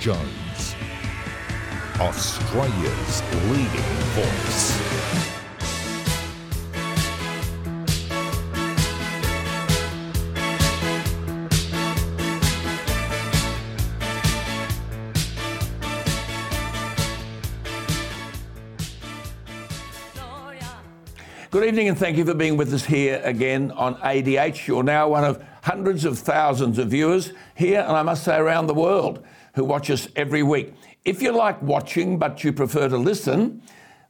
Jones, Australia's leading voice. Good evening and thank you for being with us here again on ADH. You're now one of hundreds of thousands of viewers here, and I must say around the world, who watch us every week. If you like watching but you prefer to listen,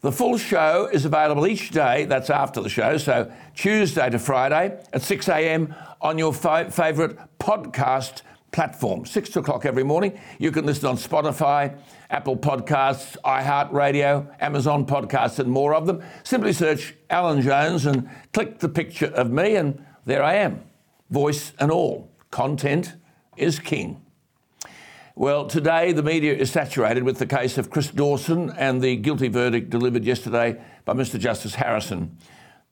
the full show is available each day, that's after the show, so Tuesday to Friday at 6 a.m. on your favourite podcast platform. 6 o'clock every morning. You can listen on Spotify, Apple Podcasts, iHeartRadio, Amazon Podcasts, and more of them. Simply search Alan Jones and click the picture of me, and there I am, voice and all. Content is king. Well, today the media is saturated with the case of Chris Dawson and the guilty verdict delivered yesterday by Mr Justice Harrison.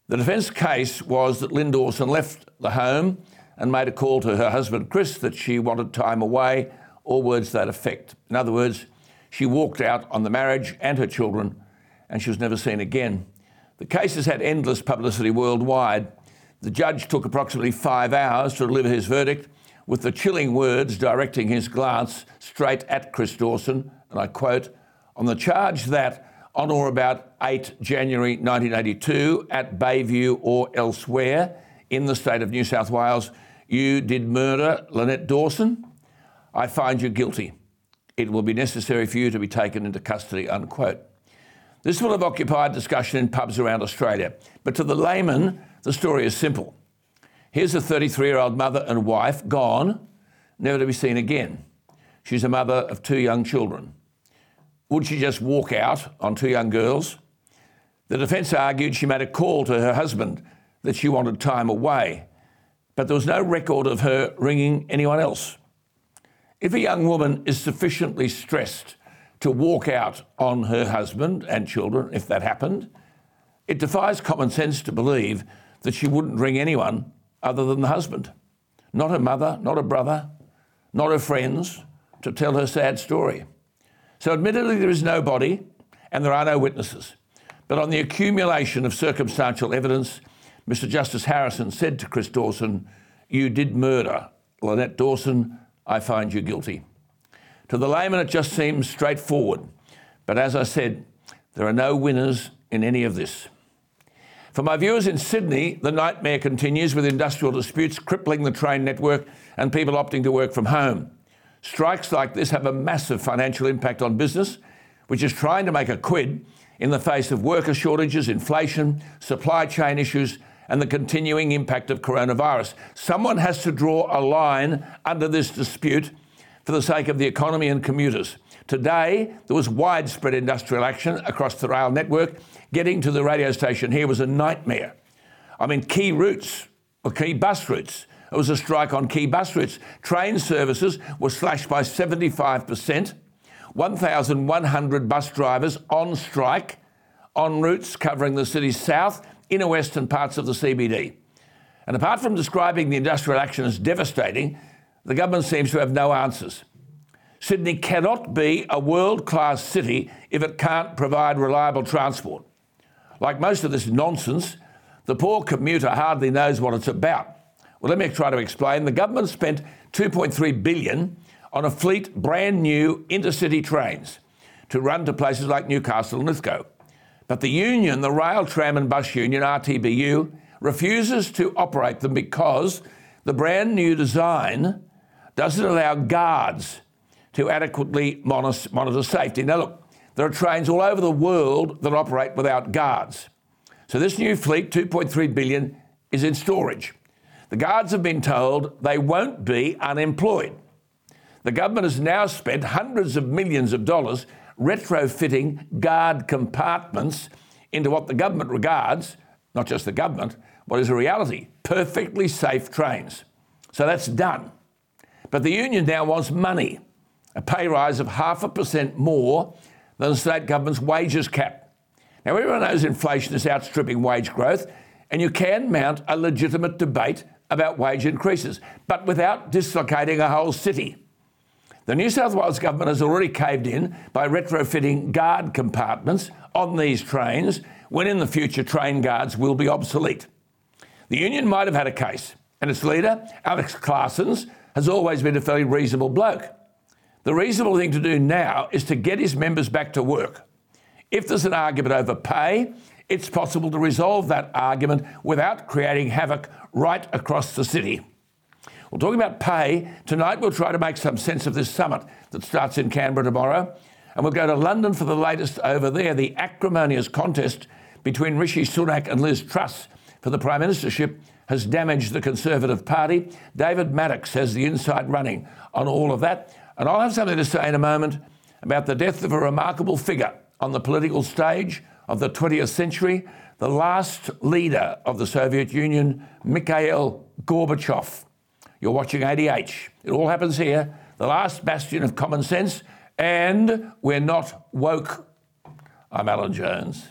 The defence case was that Lynn Dawson left the home and made a call to her husband, Chris, that she wanted time away, or words to that effect. In other words, she walked out on the marriage and her children, and she was never seen again. The case has had endless publicity worldwide. The judge took approximately 5 hours to deliver his verdict, with the chilling words directing his glance straight at Chris Dawson, and I quote, on the charge that on or about 8 January 1982 at Bayview or elsewhere in the state of New South Wales, you did murder Lynette Dawson, I find you guilty. It will be necessary for you to be taken into custody, unquote. This will have occupied discussion in pubs around Australia, but to the layman, the story is simple. Here's a 33-year-old mother and wife, gone, never to be seen again. She's a mother of two young children. Would she just walk out on two young girls? The defence argued she made a call to her husband that she wanted time away, but there was no record of her ringing anyone else. If a young woman is sufficiently stressed to walk out on her husband and children, if that happened, it defies common sense to believe that she wouldn't ring anyone other than the husband. Not her mother, not her brother, not her friends, to tell her sad story. So admittedly there is no body and there are no witnesses, but on the accumulation of circumstantial evidence, Mr Justice Harrison said to Chris Dawson, you did murder Lynette Dawson, I find you guilty. To the layman, it just seems straightforward. But as I said, there are no winners in any of this. For my viewers in Sydney, the nightmare continues with industrial disputes crippling the train network and people opting to work from home. Strikes like this have a massive financial impact on business, which is trying to make a quid in the face of worker shortages, inflation, supply chain issues, and the continuing impact of coronavirus. Someone has to draw a line under this dispute for the sake of the economy and commuters. Today, there was widespread industrial action across the rail network. Getting to the radio station here was a nightmare. I mean, key routes, or key bus routes. It was a strike on key bus routes. Train services were slashed by 75%. 1,100 bus drivers on strike on routes covering the city's south, inner west and parts of the CBD. And apart from describing the industrial action as devastating, the government seems to have no answers. Sydney cannot be a world-class city if it can't provide reliable transport. Like most of this nonsense, the poor commuter hardly knows what it's about. Well, let me try to explain. The government spent $2.3 billion on a fleet brand new intercity trains to run to places like Newcastle and Lithgow. But the union, the Rail, Tram and Bus Union, RTBU, refuses to operate them because the brand new design doesn't allow guards to adequately monitor safety. Now look, there are trains all over the world that operate without guards. So this new fleet, 2.3 billion, is in storage. The guards have been told they won't be unemployed. The government has now spent hundreds of millions of dollars retrofitting guard compartments into what the government regards, not just the government, what is a reality, perfectly safe trains. So that's done. But the union now wants money, a pay rise of 0.5% more than the state government's wages cap. Now everyone knows inflation is outstripping wage growth, and you can mount a legitimate debate about wage increases, but without dislocating a whole city. The New South Wales government has already caved in by retrofitting guard compartments on these trains when in the future train guards will be obsolete. The union might have had a case, and its leader, Alex Clarsons, has always been a fairly reasonable bloke. The reasonable thing to do now is to get his members back to work. If there's an argument over pay, it's possible to resolve that argument without creating havoc right across the city. Well, talking about pay, tonight we'll try to make some sense of this summit that starts in Canberra tomorrow, and we'll go to London for the latest over there, the acrimonious contest between Rishi Sunak and Liz Truss for the Prime Ministership has damaged the Conservative Party. David Maddox has the inside running on all of that, and I'll have something to say in a moment about the death of a remarkable figure on the political stage of the 20th century, the last leader of the Soviet Union, Mikhail Gorbachev. You're watching ADH. It all happens here, the last bastion of common sense, and we're not woke. I'm Alan Jones.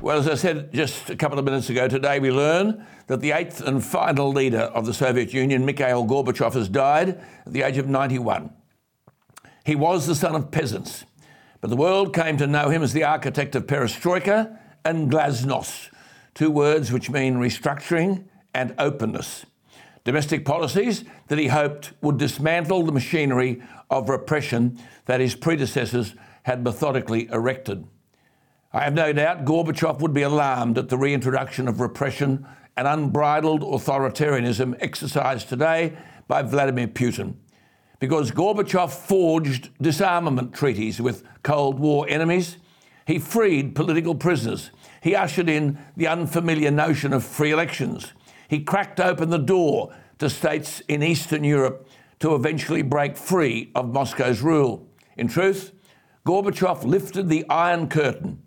Well, as I said just a couple of minutes ago, today we learn that the eighth and final leader of the Soviet Union, Mikhail Gorbachev, has died at the age of 91. He was the son of peasants, but the world came to know him as the architect of perestroika and glasnost, two words which mean restructuring and openness. Domestic policies that he hoped would dismantle the machinery of repression that his predecessors had methodically erected. I have no doubt Gorbachev would be alarmed at the reintroduction of repression and unbridled authoritarianism exercised today by Vladimir Putin, because Gorbachev forged disarmament treaties with Cold War enemies. He freed political prisoners. He ushered in the unfamiliar notion of free elections. He cracked open the door to states in Eastern Europe to eventually break free of Moscow's rule. In truth, Gorbachev lifted the Iron Curtain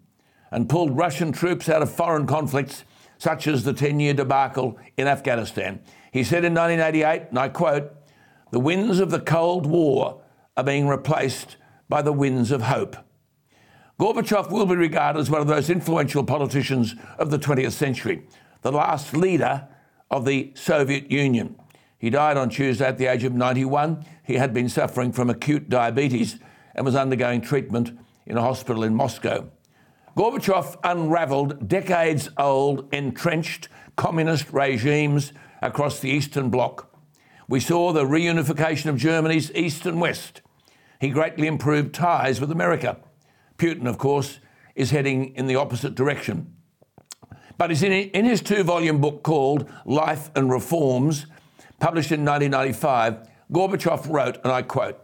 and pulled Russian troops out of foreign conflicts, such as the 10-year debacle in Afghanistan. He said in 1988, and I quote, "The winds of the Cold War are being replaced by the winds of hope." Gorbachev will be regarded as one of the most influential politicians of the 20th century, the last leader of the Soviet Union. He died on Tuesday at the age of 91. He had been suffering from acute diabetes and was undergoing treatment in a hospital in Moscow. Gorbachev unravelled decades-old, entrenched communist regimes across the Eastern Bloc. We saw the reunification of Germany's East and West. He greatly improved ties with America. Putin, of course, is heading in the opposite direction. But in his two-volume book called Life and Reforms, published in 1995, Gorbachev wrote, and I quote,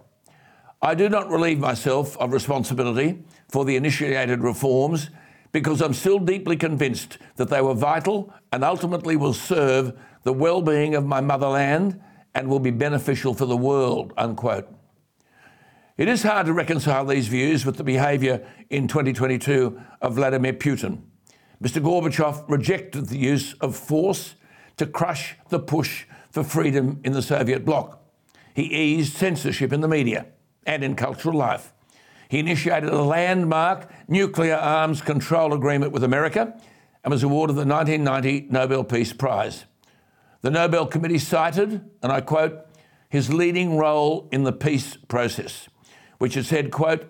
"I do not relieve myself of responsibility for the initiated reforms because I'm still deeply convinced that they were vital and ultimately will serve the well-being of my motherland and will be beneficial for the world," unquote. It is hard to reconcile these views with the behaviour in 2022 of Vladimir Putin. Mr. Gorbachev rejected the use of force to crush the push for freedom in the Soviet bloc. He eased censorship in the media and in cultural life. He initiated a landmark nuclear arms control agreement with America and was awarded the 1990 Nobel Peace Prize. The Nobel Committee cited, and I quote, his leading role in the peace process, which it said, quote,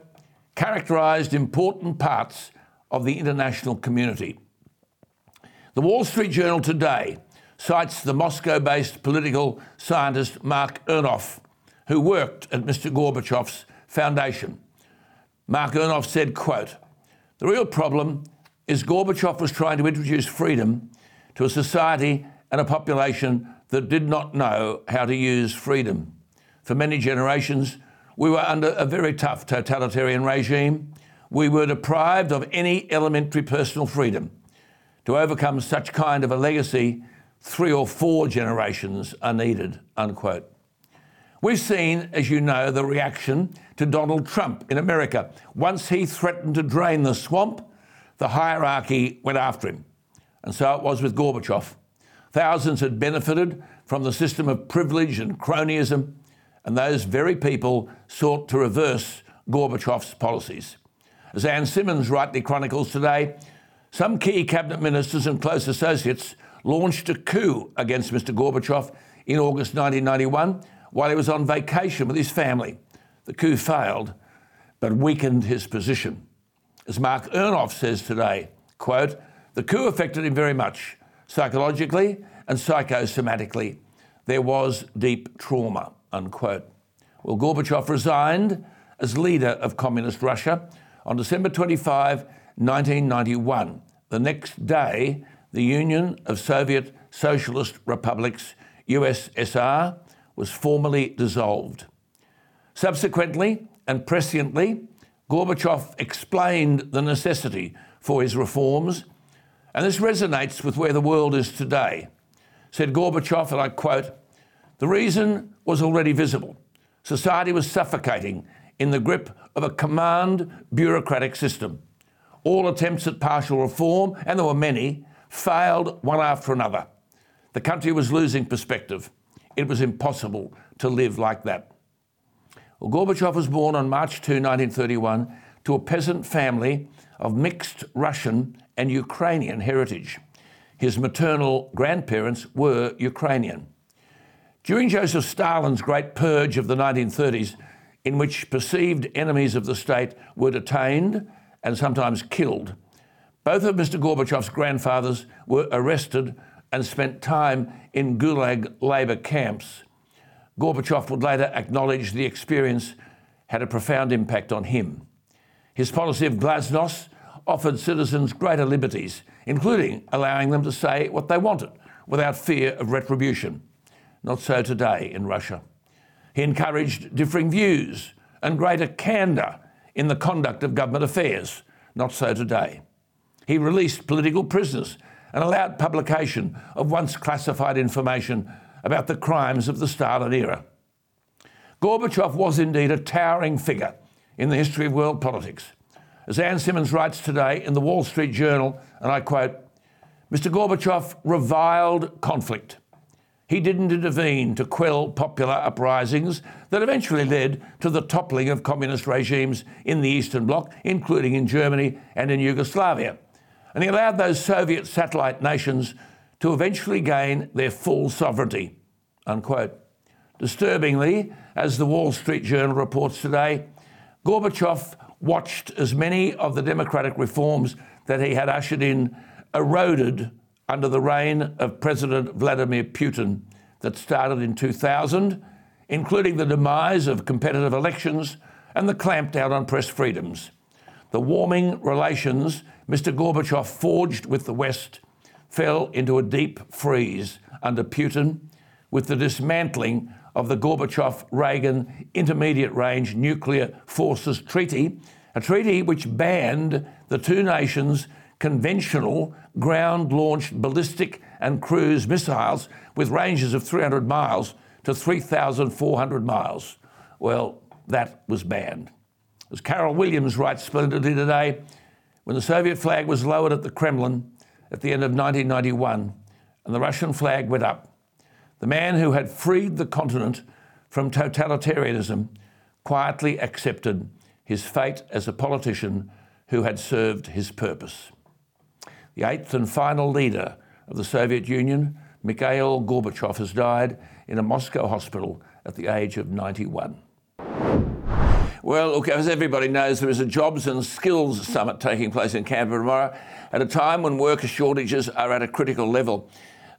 characterised important parts of the international community. The Wall Street Journal today cites the Moscow-based political scientist Mark Urnov, who worked at Mr. Gorbachev's foundation. Mark Urnov said, quote, "The real problem is Gorbachev was trying to introduce freedom to a society and a population that did not know how to use freedom. For many generations, we were under a very tough totalitarian regime. We were deprived of any elementary personal freedom. To overcome such kind of a legacy, 3 or 4 generations are needed," unquote. We've seen, as you know, the reaction to Donald Trump in America. Once he threatened to drain the swamp, the hierarchy went after him. And so it was with Gorbachev. Thousands had benefited from the system of privilege and cronyism, and those very people sought to reverse Gorbachev's policies. As Ann Simmons rightly chronicles today, some key cabinet ministers and close associates launched a coup against Mr. Gorbachev in August 1991, while he was on vacation with his family. The coup failed, but weakened his position. As Mark Urnov says today, quote, "The coup affected him very much, psychologically and psychosomatically. There was deep trauma," unquote. Well, Gorbachev resigned as leader of Communist Russia on December 25, 1991. The next day, the Union of Soviet Socialist Republics, USSR, was formally dissolved. Subsequently and presciently, Gorbachev explained the necessity for his reforms, and this resonates with where the world is today. Said Gorbachev, and I quote, "The reason was already visible. Society was suffocating in the grip of a command bureaucratic system. All attempts at partial reform, and there were many, failed one after another. The country was losing perspective. It was impossible to live like that." Well, Gorbachev was born on March 2, 1931, to a peasant family of mixed Russian and Ukrainian heritage. His maternal grandparents were Ukrainian. During Joseph Stalin's Great Purge of the 1930s, in which perceived enemies of the state were detained and sometimes killed, both of Mr. Gorbachev's grandfathers were arrested and spent time in Gulag labour camps. Gorbachev would later acknowledge the experience had a profound impact on him. His policy of glasnost offered citizens greater liberties, including allowing them to say what they wanted without fear of retribution. Not so today in Russia. He encouraged differing views and greater candour in the conduct of government affairs. Not so today. He released political prisoners and allowed publication of once classified information about the crimes of the Stalin era. Gorbachev was indeed a towering figure in the history of world politics. As Ann Simmons writes today in the Wall Street Journal, and I quote, "Mr. Gorbachev reviled conflict. He didn't intervene to quell popular uprisings that eventually led to the toppling of communist regimes in the Eastern Bloc, including in Germany and in Yugoslavia. And he allowed those Soviet satellite nations to eventually gain their full sovereignty," unquote. Disturbingly, as the Wall Street Journal reports today, Gorbachev watched as many of the democratic reforms that he had ushered in eroded under the reign of President Vladimir Putin that started in 2000, including the demise of competitive elections and the clampdown on press freedoms. The warming relations Mr. Gorbachev forged with the West fell into a deep freeze under Putin, with the dismantling of the Gorbachev-Reagan Intermediate Range Nuclear Forces Treaty, a treaty which banned the two nations' conventional ground-launched ballistic and cruise missiles with ranges of 300 miles to 3,400 miles. Well, that was banned. As Carol Williams writes splendidly today, when the Soviet flag was lowered at the Kremlin at the end of 1991 and the Russian flag went up, the man who had freed the continent from totalitarianism quietly accepted his fate as a politician who had served his purpose. The eighth and final leader of the Soviet Union, Mikhail Gorbachev, has died in a Moscow hospital at the age of 91. Well, look, as everybody knows, there is a Jobs and Skills Summit taking place in Canberra tomorrow at a time when worker shortages are at a critical level.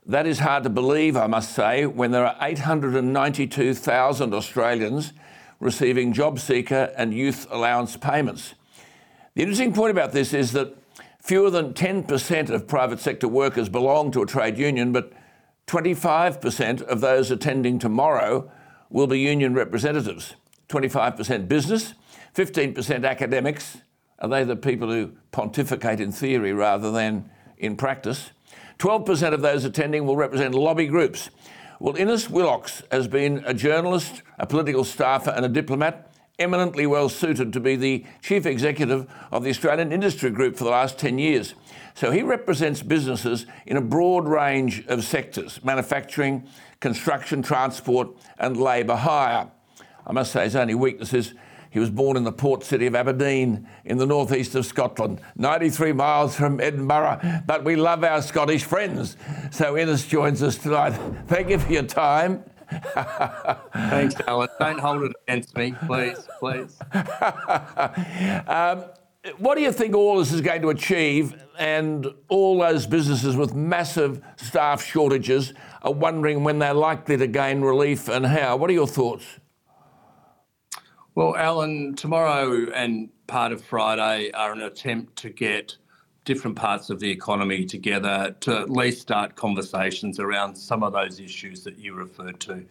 That is hard to believe, I must say, when there are 892,000 Australians receiving job seeker and youth allowance payments. The interesting point about this is that fewer than 10% of private sector workers belong to a trade union, but 25% of those attending tomorrow will be union representatives. 25% business, 15% academics — are they the people who pontificate in theory rather than in practice? 12% of those attending will represent lobby groups. Well, Innes Willox has been a journalist, a political staffer and a diplomat, eminently well-suited to be the chief executive of the Australian Industry Group for the last 10 years. So he represents businesses in a broad range of sectors: manufacturing, construction, transport and labour hire. I must say his only weakness is he was born in the port city of Aberdeen in the northeast of Scotland, 93 miles from Edinburgh, but we love our Scottish friends. So Innes joins us tonight. Thank you for your time. Thanks, Alan. Don't hold it against me, please, please. What do you think all this is going to achieve? And all those businesses with massive staff shortages are wondering when they're likely to gain relief and how. What are your thoughts? Well, Alan, tomorrow and part of Friday are an attempt to get different parts of the economy together to at least start conversations around some of those issues that you referred to.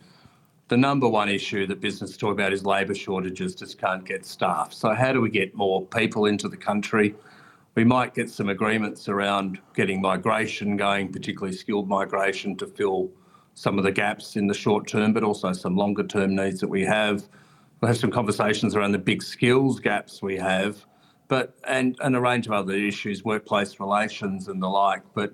The number one issue that businesses talk about is labour shortages, just can't get staff. So how do we get more people into the country? We might get some agreements around getting migration going, particularly skilled migration, to fill some of the gaps in the short term, but also some longer term needs that we have. We'll have some conversations around the big skills gaps we have, but and a range of other issues, workplace relations and the like. But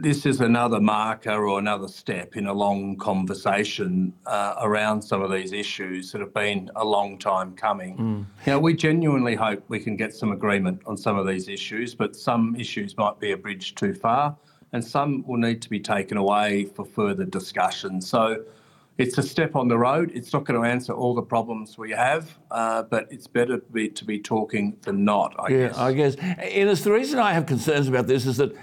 this is another marker or another step in a long conversation around some of these issues that have been a long time coming. Mm. Now, we genuinely hope we can get some agreement on some of these issues, but some issues might be a bridge too far and some will need to be taken away for further discussion. So it's a step on the road. It's not going to answer all the problems we have, but it's better to be talking than not, I guess. Yeah, I guess. Innes, the reason I have concerns about this is that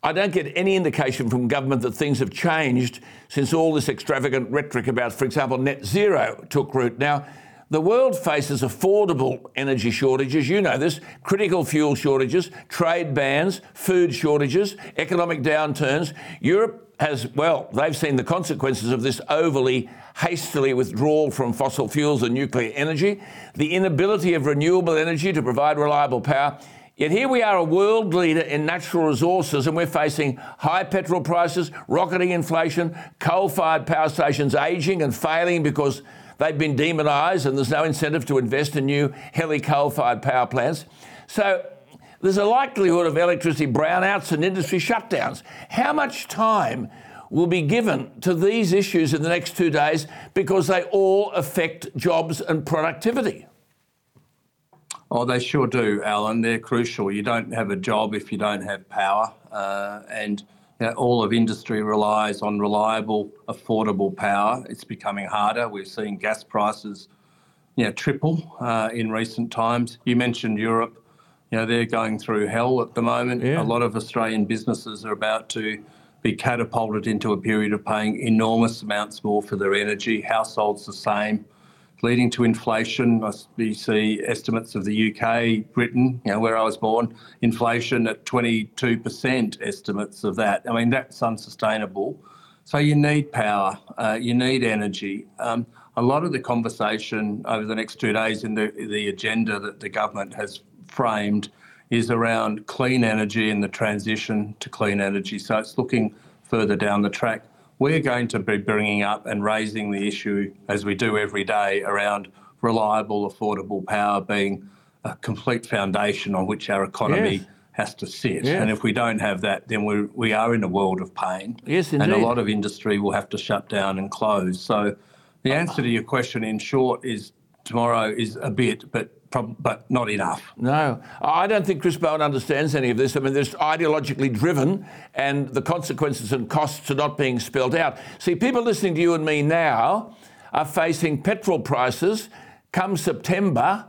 I don't get any indication from government that things have changed since all this extravagant rhetoric about, for example, net zero took root. Now, the world faces affordable energy shortages, you know this, critical fuel shortages, trade bans, food shortages, economic downturns. Europe has, well, they've seen the consequences of this overly hastily withdrawal from fossil fuels and nuclear energy, the inability of renewable energy to provide reliable power. Yet here we are, a world leader in natural resources, and we're facing high petrol prices, rocketing inflation, coal-fired power stations ageing and failing because they've been demonised and there's no incentive to invest in new heli coal-fired power plants. So there's a likelihood of electricity brownouts and industry shutdowns. How much time will be given to these issues in the next 2 days because they all affect jobs and productivity? Oh, they sure do, Alan. They're crucial. You don't have a job if you don't have power. And all of industry relies on reliable, affordable power. It's becoming harder. We're seeing gas prices triple in recent times. You mentioned Europe. They're going through hell at the moment. Yeah. A lot of Australian businesses are about to be catapulted into a period of paying enormous amounts more for their energy. Households the same, leading to inflation. We see estimates of the UK, Britain, where I was born, inflation at 22%, estimates of that. I mean, that's unsustainable. So you need power, you need energy. A lot of the conversation over the next 2 days in the agenda that the government has framed is around clean energy and the transition to clean energy. So it's looking further down the track. We're going to be bringing up and raising the issue, as we do every day, around reliable, affordable power being a complete foundation on which our economy has to sit. Yes. And if we don't have that, then we are in a world of pain. Yes, indeed. And a lot of industry will have to shut down and close. So the answer to your question, in short, is tomorrow is a bit, but not enough. No, I don't think Chris Bowen understands any of this. I mean, this is ideologically driven and the consequences and costs are not being spelled out. See, people listening to you and me now are facing petrol prices come September,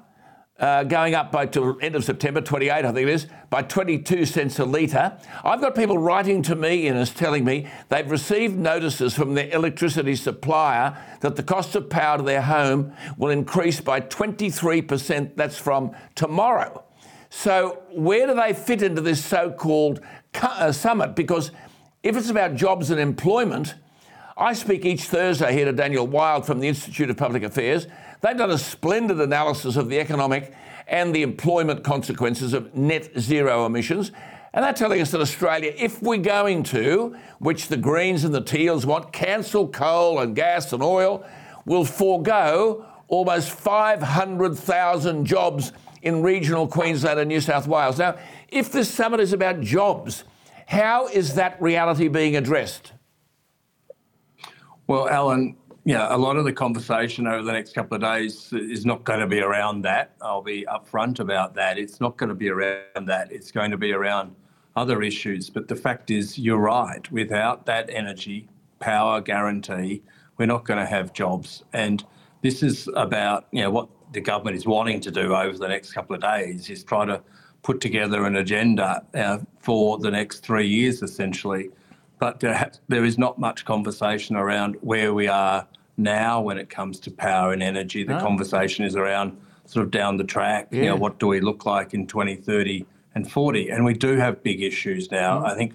going up by till end of September, 28, I think it is, by 22 cents a litre. I've got people writing to me, Innes, telling me they've received notices from their electricity supplier that the cost of power to their home will increase by 23%. That's from tomorrow. So where do they fit into this so-called summit? Because if it's about jobs and employment, I speak each Thursday here to Daniel Wild from the Institute of Public Affairs. They've done a splendid analysis of the economic and the employment consequences of net zero emissions. And they're telling us that Australia, if we're going to, which the Greens and the Teals want, cancel coal and gas and oil, will forego almost 500,000 jobs in regional Queensland and New South Wales. Now, if this summit is about jobs, how is that reality being addressed? Well, Alan, a lot of the conversation over the next couple of days is not going to be around that. I'll be upfront about that. It's not going to be around that. It's going to be around other issues. But the fact is, you're right. Without that energy power guarantee, We're not going to have jobs. And this is about, you know, what the government is wanting to do over the next couple of days is try to put together an agenda for the next 3 years, essentially. But there is not much conversation around where we are now when it comes to power and energy. The conversation is around sort of down the track, you know, what do we look like in 2030 and 40? And we do have big issues now. I think,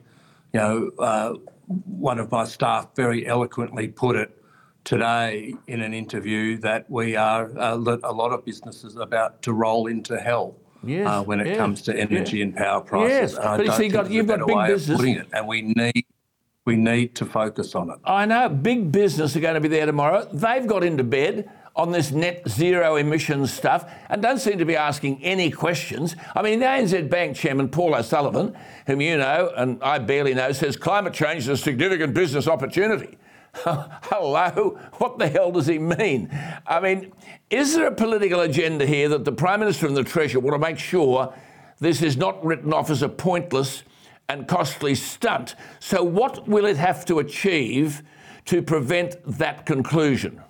you know, one of my staff very eloquently put it today in an interview that we are, a lot of businesses about to roll into hell. When it comes to energy and power prices. But so you've got big business. And we need to focus on it. I know, big business are going to be there tomorrow. They've got into bed on this net zero emissions stuff and don't seem to be asking any questions. I mean, the ANZ Bank Chairman, Paul O'Sullivan, whom you know and I barely know, says climate change is a significant business opportunity. Hello, what the hell does he mean? I mean, is there a political agenda here that the Prime Minister and the Treasurer want to make sure this is not written off as a pointless and costly stunt? So what will it have to achieve to prevent that conclusion?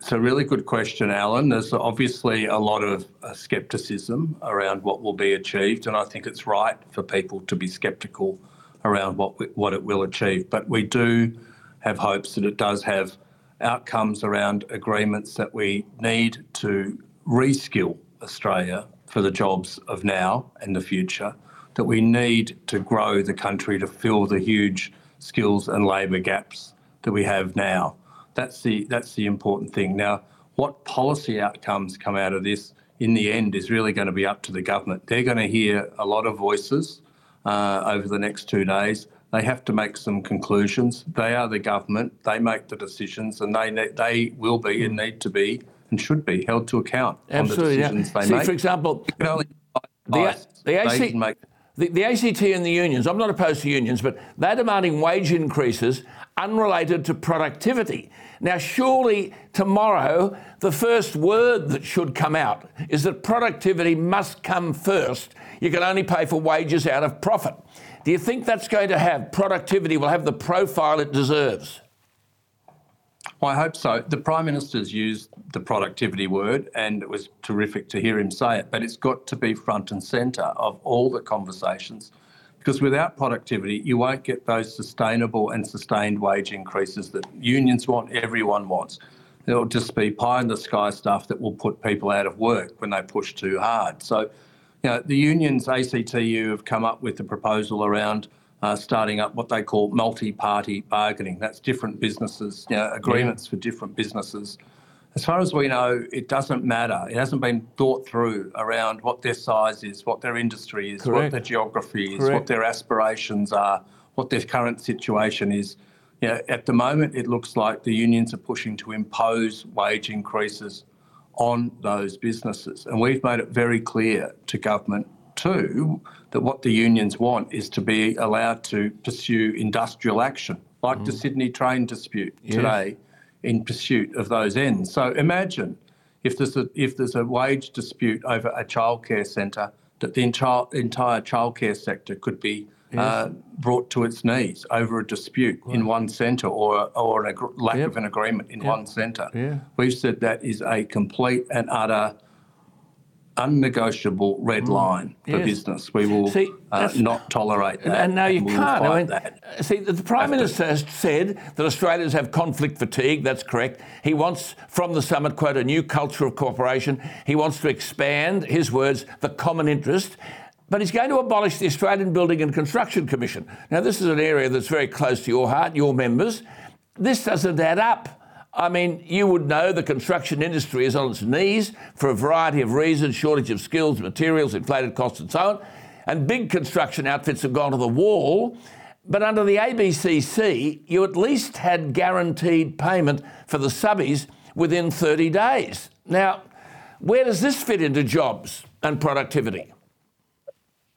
It's a really good question, Alan. There's obviously a lot of scepticism around what will be achieved, and I think it's right for people to be sceptical around what it will achieve. But we do have hopes that it does have outcomes around agreements that we need to reskill Australia for the jobs of now and the future, that we need to grow the country to fill the huge skills and labour gaps that we have now. That's the important thing. Now, what policy outcomes come out of this in the end is really going to be up to the government. They're going to hear a lot of voices over the next 2 days. They have to make some conclusions. They are the government. They make the decisions, and they will be and need to be and should be held to account on the decisions they make. See, for example, the ACT and the unions, I'm not opposed to unions, but they're demanding wage increases unrelated to productivity. Now, surely tomorrow, the first word that should come out is that productivity must come first. You can only pay for wages out of profit. Do you think that's going to have productivity will have the profile it deserves? Well, I hope so. The Prime Minister's used the productivity word and it was terrific to hear him say it, but it's got to be front and centre of all the conversations, because without productivity, you won't get those sustainable and sustained wage increases that unions want, everyone wants. It'll just be pie in the sky stuff that will put people out of work when they push too hard. So, you know, the unions, ACTU, have come up with a proposal around starting up what they call multi-party bargaining. That's different businesses, you know, agreements for different businesses. As far as we know, it doesn't matter. It hasn't been thought through around what their size is, what their industry is, what their geography is, what their aspirations are, what their current situation is. You know, at the moment, it looks like the unions are pushing to impose wage increases on those businesses. And we've made it very clear to government too that what the unions want is to be allowed to pursue industrial action, like the Sydney train dispute today, in pursuit of those ends. So imagine if there's a wage dispute over a childcare centre that the entire childcare sector could be brought to its knees over a dispute in one centre or a lack of an agreement in one centre. We've said that is a complete and utter unnegotiable red line for business. We will not tolerate that. And no, you can't. I mean, see, the Prime Minister has said that Australians have conflict fatigue. That's correct. He wants, from the summit, quote, a new culture of cooperation. He wants to expand, his words, the common interest. But he's going to abolish the Australian Building and Construction Commission. Now, this is an area that's very close to your heart, your members. This doesn't add up. I mean, you would know the construction industry is on its knees for a variety of reasons, shortage of skills, materials, inflated costs and so on. And big construction outfits have gone to the wall. But under the ABCC, you at least had guaranteed payment for the subbies within 30 days. Now, where does this fit into jobs and productivity?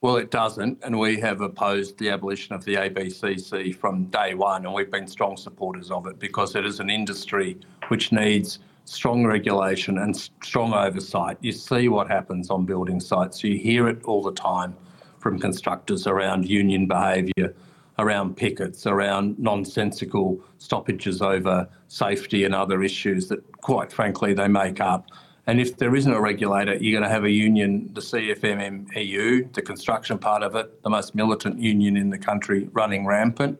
Well, it doesn't, and we have opposed the abolition of the ABCC from day one, and we've been strong supporters of it because it is an industry which needs strong regulation and strong oversight. You see what happens on building sites. You hear it all the time from constructors around union behaviour, around pickets, around nonsensical stoppages over safety and other issues that, quite frankly, they make up. And if there isn't a regulator, you're going to have a union, the CFMMEU, the construction part of it, the most militant union in the country, running rampant.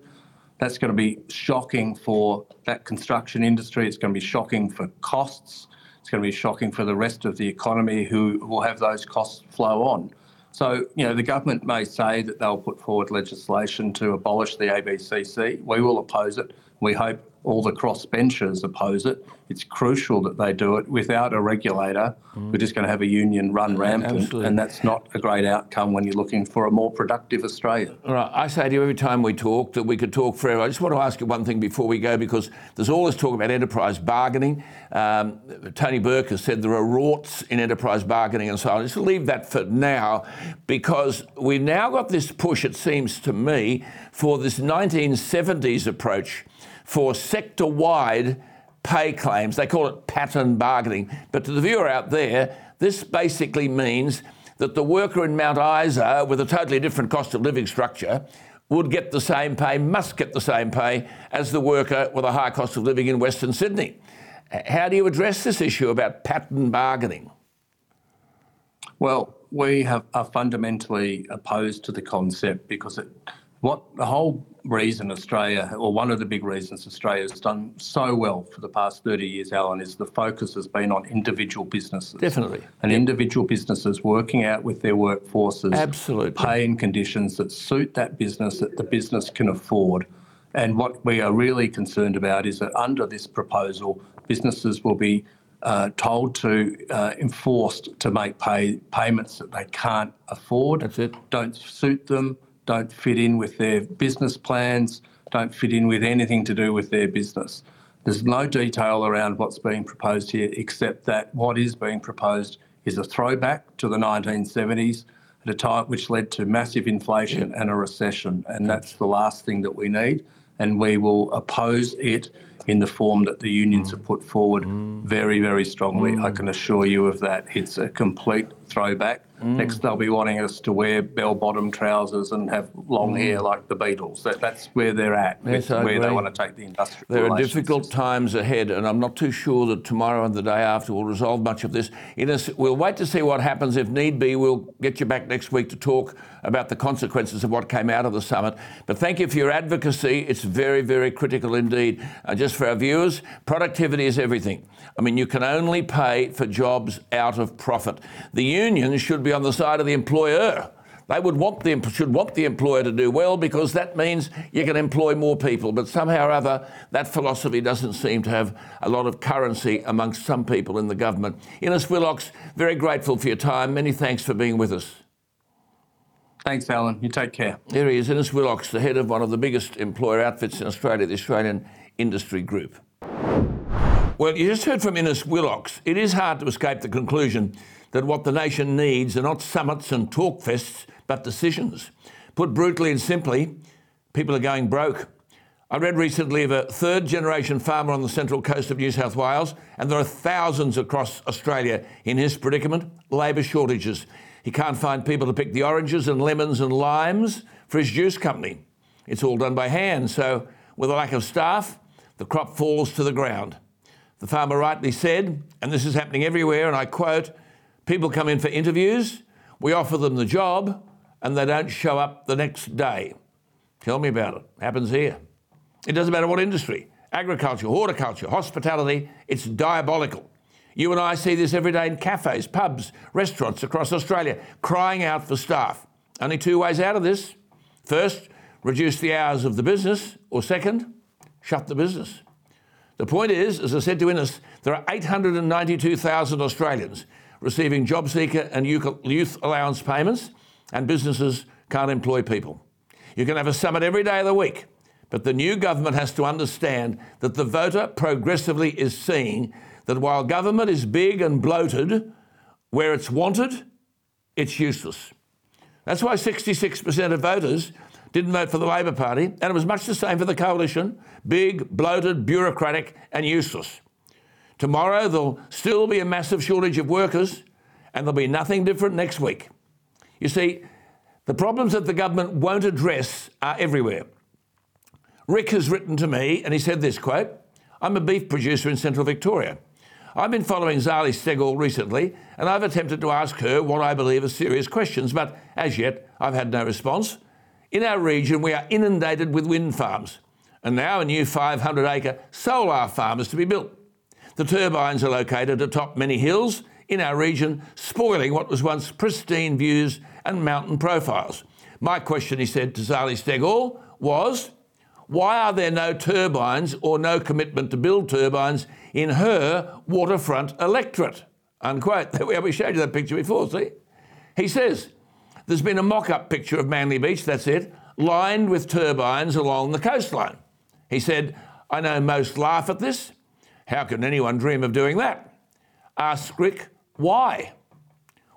That's going to be shocking for that construction industry. It's going to be shocking for costs. It's going to be shocking for the rest of the economy who will have those costs flow on. So, you know, the government may say that they'll put forward legislation to abolish the ABCC. We will oppose it. We hope all the crossbenchers oppose it. It's crucial that they do it. Without a regulator, we're just going to have a union run rampant, and that's not a great outcome when you're looking for a more productive Australia. All right, I say to you every time we talk that we could talk forever. I just want to ask you one thing before we go, because there's all this talk about enterprise bargaining. Tony Burke has said there are rorts in enterprise bargaining and so on. Just leave that for now, because we've now got this push, it seems to me, for this 1970s approach for sector-wide pay claims. They call it pattern bargaining. But to the viewer out there, this basically means that the worker in Mount Isa with a totally different cost of living structure would get the same pay, must get the same pay, as the worker with a high cost of living in Western Sydney. How do you address this issue about pattern bargaining? Well, we are fundamentally opposed to the concept, because the whole reason Australia, or one of the big reasons Australia has done so well for the past 30 years, Alan, is the focus has been on individual businesses. Definitely. And individual businesses working out with their workforces. Absolutely. Pay and conditions that suit that business, that the business can afford. And what we are really concerned about is that under this proposal, businesses will be told to, enforced to make payments that they can't afford. That's it. Don't suit them. Don't fit in with their business plans, don't fit in with anything to do with their business. There's no detail around what's being proposed here, except that what is being proposed is a throwback to the 1970s at a time which led to massive inflation and a recession, and that's the last thing that we need, and we will oppose it in the form that the unions have put forward very, very strongly. I can assure you of that. It's a complete throwback. Next, they'll be wanting us to wear bell-bottom trousers and have long hair like the Beatles. That's where they're at, where they want to take the industrial relations. There are difficult times ahead, and I'm not too sure that tomorrow and the day after will resolve much of this. We'll wait to see what happens. If need be, we'll get you back next week to talk about the consequences of what came out of the summit. But thank you for your advocacy. It's very, very critical indeed. Just for our viewers, productivity is everything. I mean, you can only pay for jobs out of profit. The unions should be on the side of the employer. They should want the employer to do well, because that means you can employ more people. But somehow or other, that philosophy doesn't seem to have a lot of currency amongst some people in the government. Innes Willox, very grateful for your time. Many thanks for being with us. Thanks, Alan. You take care. There he is, Innes Willox, the head of one of the biggest employer outfits in Australia, the Australian Industry Group. Well, you just heard from Innes Willox. It is hard to escape the conclusion that what the nation needs are not summits and talk fests, but decisions. Put brutally and simply, people are going broke. I read recently of a third-generation farmer on the central coast of New South Wales, and there are thousands across Australia in his predicament, labour shortages. He can't find people to pick the oranges and lemons and limes for his juice company. It's all done by hand, so with a lack of staff, the crop falls to the ground. The farmer rightly said, and this is happening everywhere, and I quote, "People come in for interviews, we offer them the job, and they don't show up the next day." Tell me about it. Happens here. It doesn't matter what industry, agriculture, horticulture, hospitality, it's diabolical. You and I see this every day in cafes, pubs, restaurants across Australia, crying out for staff. Only two ways out of this. First, reduce the hours of the business, or second, shut the business. The point is, as I said to Innes, there are 892,000 Australians receiving job seeker and youth allowance payments, and businesses can't employ people. You can have a summit every day of the week, but the new government has to understand that the voter progressively is seeing that while government is big and bloated, where it's wanted, it's useless. That's why 66% of voters didn't vote for the Labor Party, and it was much the same for the Coalition, big, bloated, bureaucratic and useless. Tomorrow, there'll still be a massive shortage of workers, and there'll be nothing different next week. You see, the problems that the government won't address are everywhere. Rick has written to me and he said this, quote, "I'm a beef producer in central Victoria. I've been following Zali Stegall recently and I've attempted to ask her what I believe are serious questions, but as yet I've had no response. In our region we are inundated with wind farms and now a new 500-acre solar farm is to be built. The turbines are located atop many hills in our region, spoiling what was once pristine views and mountain profiles. My question," he said to Zali Stegall, was, "why are there no turbines or no commitment to build turbines in her waterfront electorate?" Unquote. We showed you that picture before, see? He says, "There's been a mock-up picture of Manly Beach," that's it, "lined with turbines along the coastline." He said, "I know most laugh at this. How can anyone dream of doing that? Ask Rick, why?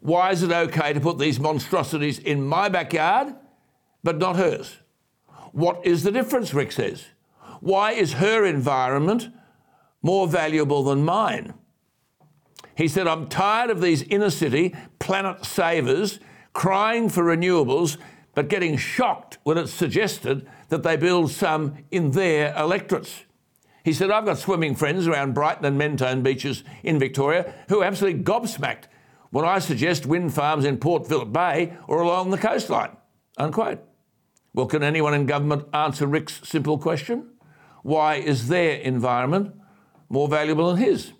Why is it okay to put these monstrosities in my backyard, but not hers? What is the difference?" Rick says. "Why is her environment more valuable than mine?" He said, "I'm tired of these inner city planet savers crying for renewables, but getting shocked when it's suggested that they build some in their electorates." He said, "I've got swimming friends around Brighton and Mentone beaches in Victoria who are absolutely gobsmacked when I suggest wind farms in Port Phillip Bay or along the coastline." Unquote. Well, can anyone in government answer Rick's simple question? Why is their environment more valuable than his?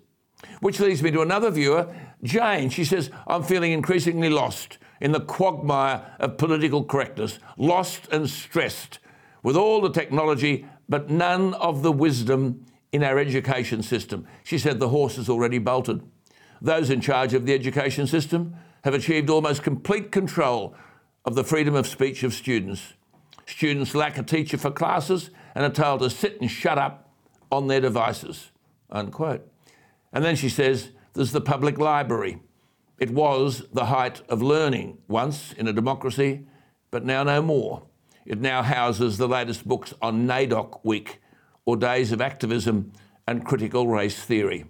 Which leads me to another viewer, Jane. She says, "I'm feeling increasingly lost in the quagmire of political correctness, lost and stressed with all the technology but none of the wisdom in our education system." She said the horse has already bolted. Those in charge of the education system have achieved almost complete control of the freedom of speech of students. Students lack a teacher for classes and are told to sit and shut up on their devices." Unquote. And then she says, "There's the public library. It was the height of learning once in a democracy, but now no more. It now houses the latest books on NAIDOC Week or Days of Activism and Critical Race Theory."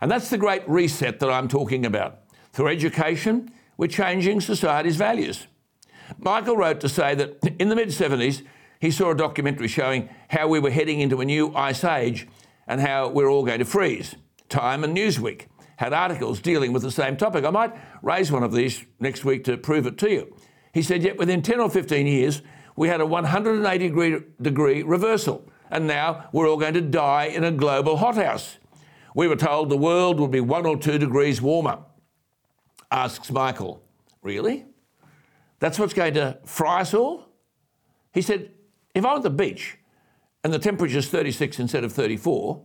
And that's the great reset that I'm talking about. Through education, we're changing society's values. Michael wrote to say that in the mid-70s, he saw a documentary showing how we were heading into a new ice age and how we're all going to freeze. Time and Newsweek had articles dealing with the same topic. I might raise one of these next week to prove it to you. He said, yet within 10 or 15 years, we had a 180-degree reversal, and now we're all going to die in a global hothouse. We were told the world would be 1 or 2 degrees warmer. Asks Michael, really? That's what's going to fry us all? He said, if I'm at the beach and the temperature's 36 instead of 34,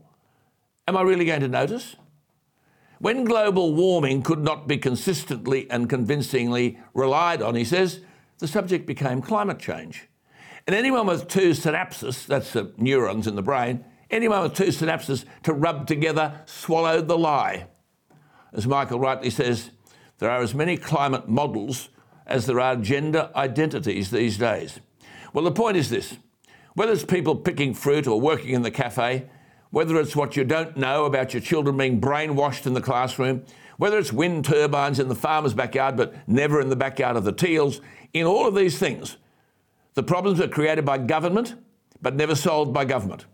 am I really going to notice? When global warming could not be consistently and convincingly relied on, he says, the subject became climate change. And anyone with two synapses, that's the neurons in the brain, anyone with two synapses to rub together swallowed the lie. As Michael rightly says, there are as many climate models as there are gender identities these days. Well, the point is this, whether it's people picking fruit or working in the cafe, whether it's what you don't know about your children being brainwashed in the classroom, whether it's wind turbines in the farmer's backyard but never in the backyard of the teals, in all of these things, the problems are created by government but never solved by government.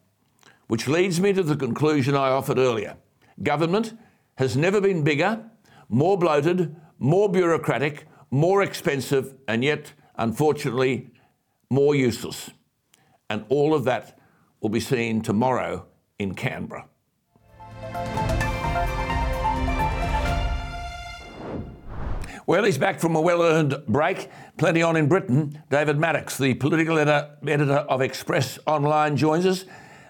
Which leads me to the conclusion I offered earlier. Government has never been bigger, more bloated, more bureaucratic, more expensive, and yet, unfortunately, more useless. And all of that will be seen tomorrow in Canberra. Well, he's back from a well-earned break. Plenty on in Britain. David Maddox, the political editor of Express Online, joins us.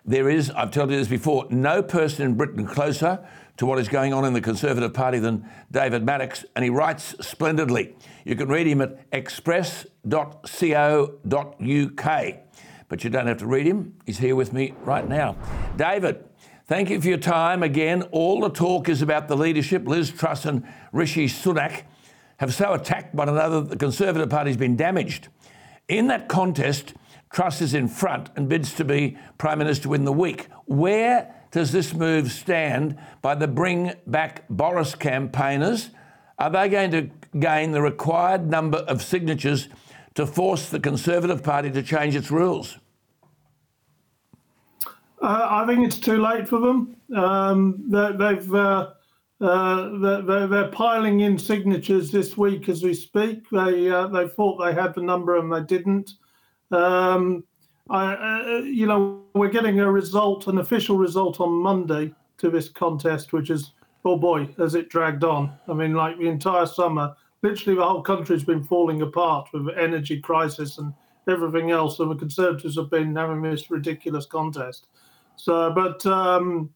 There is, I've told you this before, no person in Britain closer to what is going on in the Conservative Party than David Maddox, and he writes splendidly. You can read him at express.co.uk. But you don't have to read him. He's here with me right now. David, thank you for your time again. All the talk is about the leadership. Liz Truss and Rishi Sunak have so attacked one another that the Conservative Party's been damaged. In that contest, Truss is in front and bids to be Prime Minister within the week. Where does this move stand by the Bring Back Boris campaigners? Are they going to gain the required number of signatures to force the Conservative Party to change its rules? I think it's too late for them. They're piling in signatures this week as we speak. They thought they had the number and they didn't. You know, we're getting a result, an official result on Monday to this contest, which is, oh boy, has it dragged on. I mean, like the entire summer, literally the whole country's been falling apart with the energy crisis and everything else, and the Conservatives have been having this ridiculous contest. So, but no,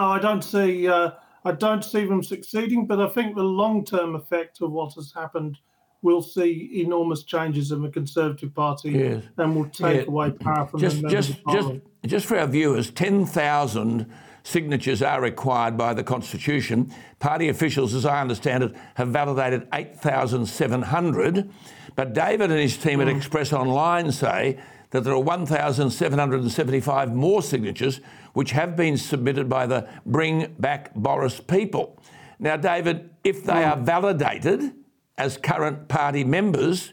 I don't see them succeeding. But I think the long-term effect of what has happened, we'll see enormous changes in the Conservative Party, yes, and will take away power from the members of Parliament. Just for our viewers, 10,000 signatures are required by the Constitution. Party officials, as I understand it, have validated 8,700. But David and his team at Express Online say that there are 1,775 more signatures which have been submitted by the Bring Back Boris people. Now, David, if they are validated as current party members,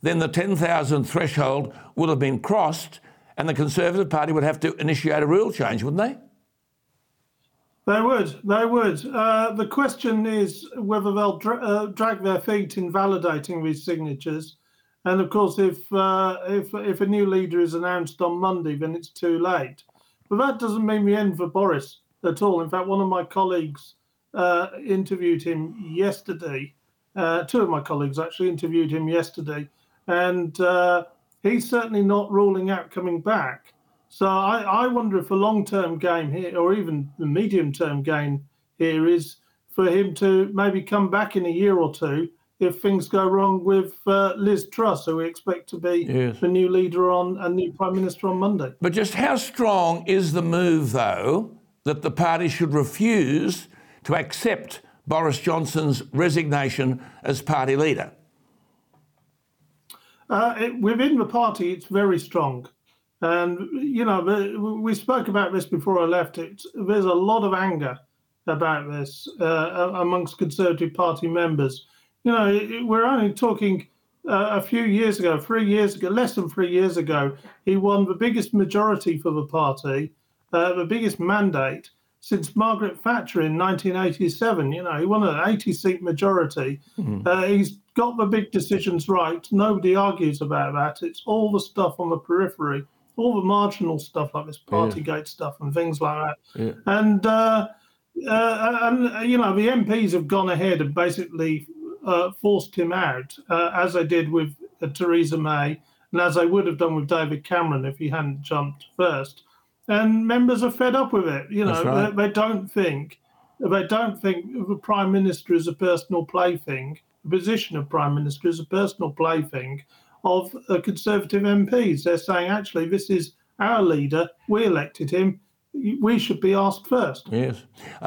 then the 10,000 threshold will have been crossed and the Conservative Party would have to initiate a rule change, wouldn't they? They would. The question is whether they'll drag their feet in validating these signatures. And of course, if a new leader is announced on Monday, then it's too late. But that doesn't mean the end for Boris at all. In fact, one of my colleagues interviewed him yesterday. Two of my colleagues actually interviewed him yesterday. And he's certainly not ruling out coming back. So I wonder if the long-term game here, or even the medium-term game here, is for him to maybe come back in a year or two if things go wrong with Liz Truss, who we expect to be the new leader and new Prime Minister on Monday. But just how strong is the move, though, that the party should refuse to accept Boris Johnson's resignation as party leader? Within the party, it's very strong. And, you know, we spoke about this before I left. There's a lot of anger about this amongst Conservative Party members. You know, we're only talking a few years ago, 3 years ago, less than 3 years ago, he won the biggest majority for the party, the biggest mandate since Margaret Thatcher in 1987. You know, he won an 80-seat majority. He's got the big decisions right. Nobody argues about that. It's all the stuff on the periphery, all the marginal stuff like this Partygate stuff and things like that. Yeah. And, you know, the MPs have gone ahead and basically forced him out, as they did with Theresa May and as they would have done with David Cameron if he hadn't jumped first. And members are fed up with it. You know, right. They don't think the Prime Minister is a personal plaything. The position of Prime Minister is a personal plaything of Conservative MPs. They're saying, actually, this is our leader. We elected him. We should be asked first. Yes.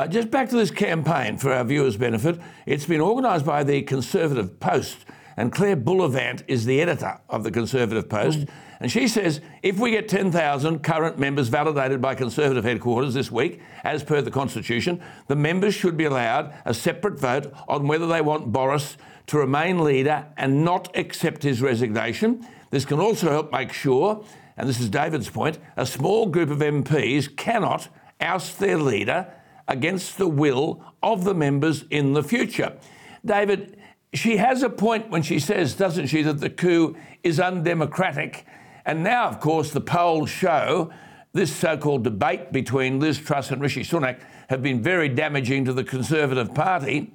Just back to this campaign for our viewers' benefit. It's been organised by the Conservative Post, and Claire Bullivant is the editor of the Conservative Post. And she says, if we get 10,000 current members validated by Conservative headquarters this week, as per the Constitution, the members should be allowed a separate vote on whether they want Boris to remain leader and not accept his resignation. This can also help make sure, and this is David's point, a small group of MPs cannot oust their leader against the will of the members in the future. David, she has a point when she says, doesn't she, that the coup is undemocratic. And now, of course, the polls show this so-called debate between Liz Truss and Rishi Sunak have been very damaging to the Conservative Party.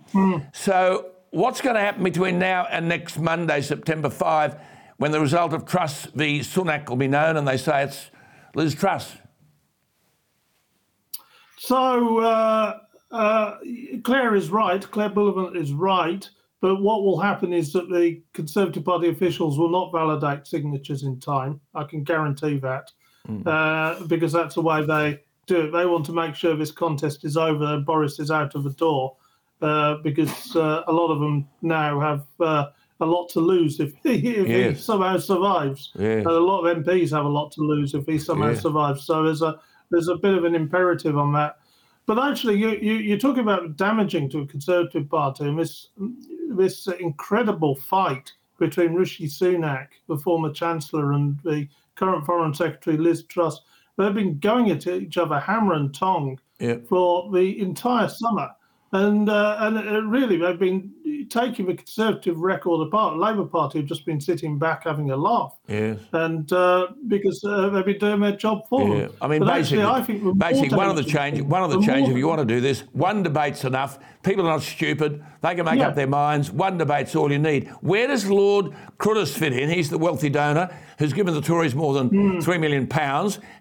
So what's going to happen between now and next Monday, September 5, when the result of Truss v Sunak will be known and they say it's Liz Truss? So Claire is right, Claire Bullivant is right, but what will happen is that the Conservative Party officials will not validate signatures in time. I can guarantee that, because that's the way they do it. They want to make sure this contest is over and Boris is out of the door, because a lot of them now have a lot to lose if he somehow survives. Yes. And a lot of MPs have a lot to lose if he somehow survives. So there's a bit of an imperative on that. But actually, you're talking about damaging to a Conservative Party, and this incredible fight between Rishi Sunak, the former Chancellor, and the current Foreign Secretary Liz Truss. They've been going at each other hammer and tongue for the entire summer. And really, they've been taking the Conservative record apart. The Labour Party have just been sitting back having a laugh. Yes. And because they've been doing their job for them. I mean, but basically, actually, I think one of the changes, if you want to do this, one debate's enough. People are not stupid. They can make up their minds. One debate's all you need. Where does Lord Cruddas fit in? He's the wealthy donor who's given the Tories more than £3 million.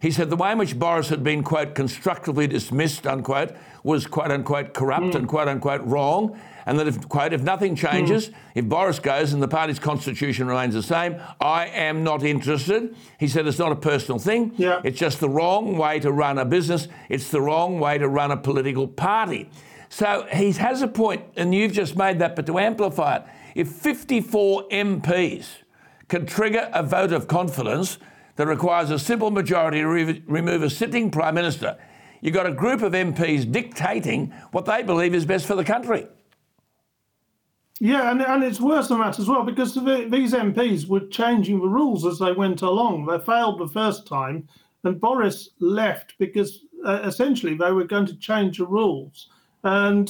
He said the way in which Boris had been, quote, constructively dismissed, unquote, was, quote, unquote, corrupt and, quote, unquote, wrong, and that, if, quote, if nothing changes, if Boris goes and the party's constitution remains the same, I am not interested. He said it's not a personal thing. Yeah. It's just the wrong way to run a business. It's the wrong way to run a political party. So he has a point, and you've just made that, but to amplify it, if 54 MPs can trigger a vote of confidence that requires a simple majority to remove a sitting Prime Minister, you've got a group of MPs dictating what they believe is best for the country. Yeah, and it's worse than that as well, because these MPs were changing the rules as they went along. They failed the first time, and Boris left because essentially they were going to change the rules. And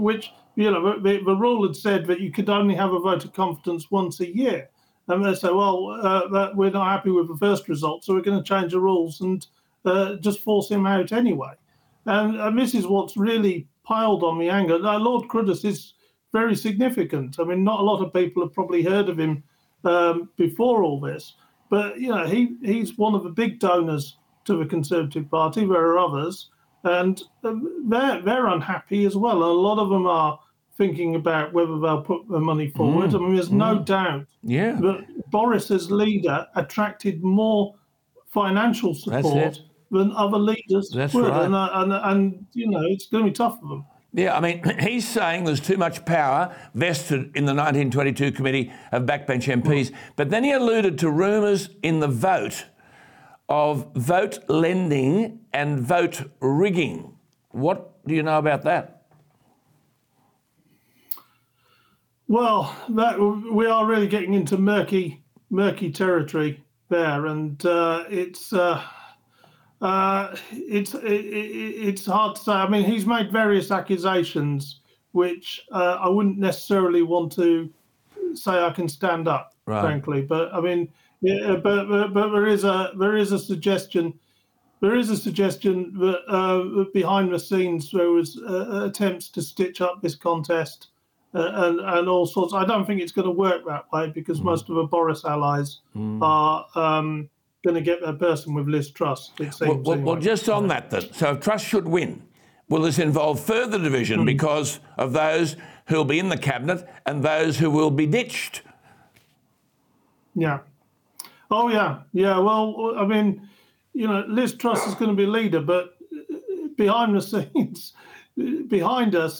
which, you know, the rule had said that you could only have a vote of confidence once a year. And they said, well, we're not happy with the first result, so we're going to change the rules and just force him out anyway. And this is what's really piled on the anger. Now, Lord Cruddas is very significant. I mean, not a lot of people have probably heard of him before all this. But, you know, he's one of the big donors to the Conservative Party. There are others. And they're unhappy as well. A lot of them are thinking about whether they'll put their money forward. I mean, there's no doubt that Boris as leader attracted more financial support than other leaders would. Right. And, you know, it's going to be tough for them. Yeah, I mean, he's saying there's too much power vested in the 1922 committee of backbench MPs. But then he alluded to rumours in the vote of vote lending and vote rigging. What do you know about that? Well, we are really getting into murky territory there, and it's hard to say. I mean, he's made various accusations, which I wouldn't necessarily want to say I can stand up, frankly. But I mean. Yeah, but there is a suggestion that behind the scenes there was attempts to stitch up this contest and all sorts. I don't think it's going to work that way because most of the Boris allies are going to get their person with Liz Truss. It seems. Well, just on that then. So if Truss should win, will this involve further division because of those who'll be in the cabinet and those who will be ditched? Yeah. Oh, yeah. Yeah, well, I mean, you know, Liz Truss is going to be leader, but behind the scenes, sitting behind her is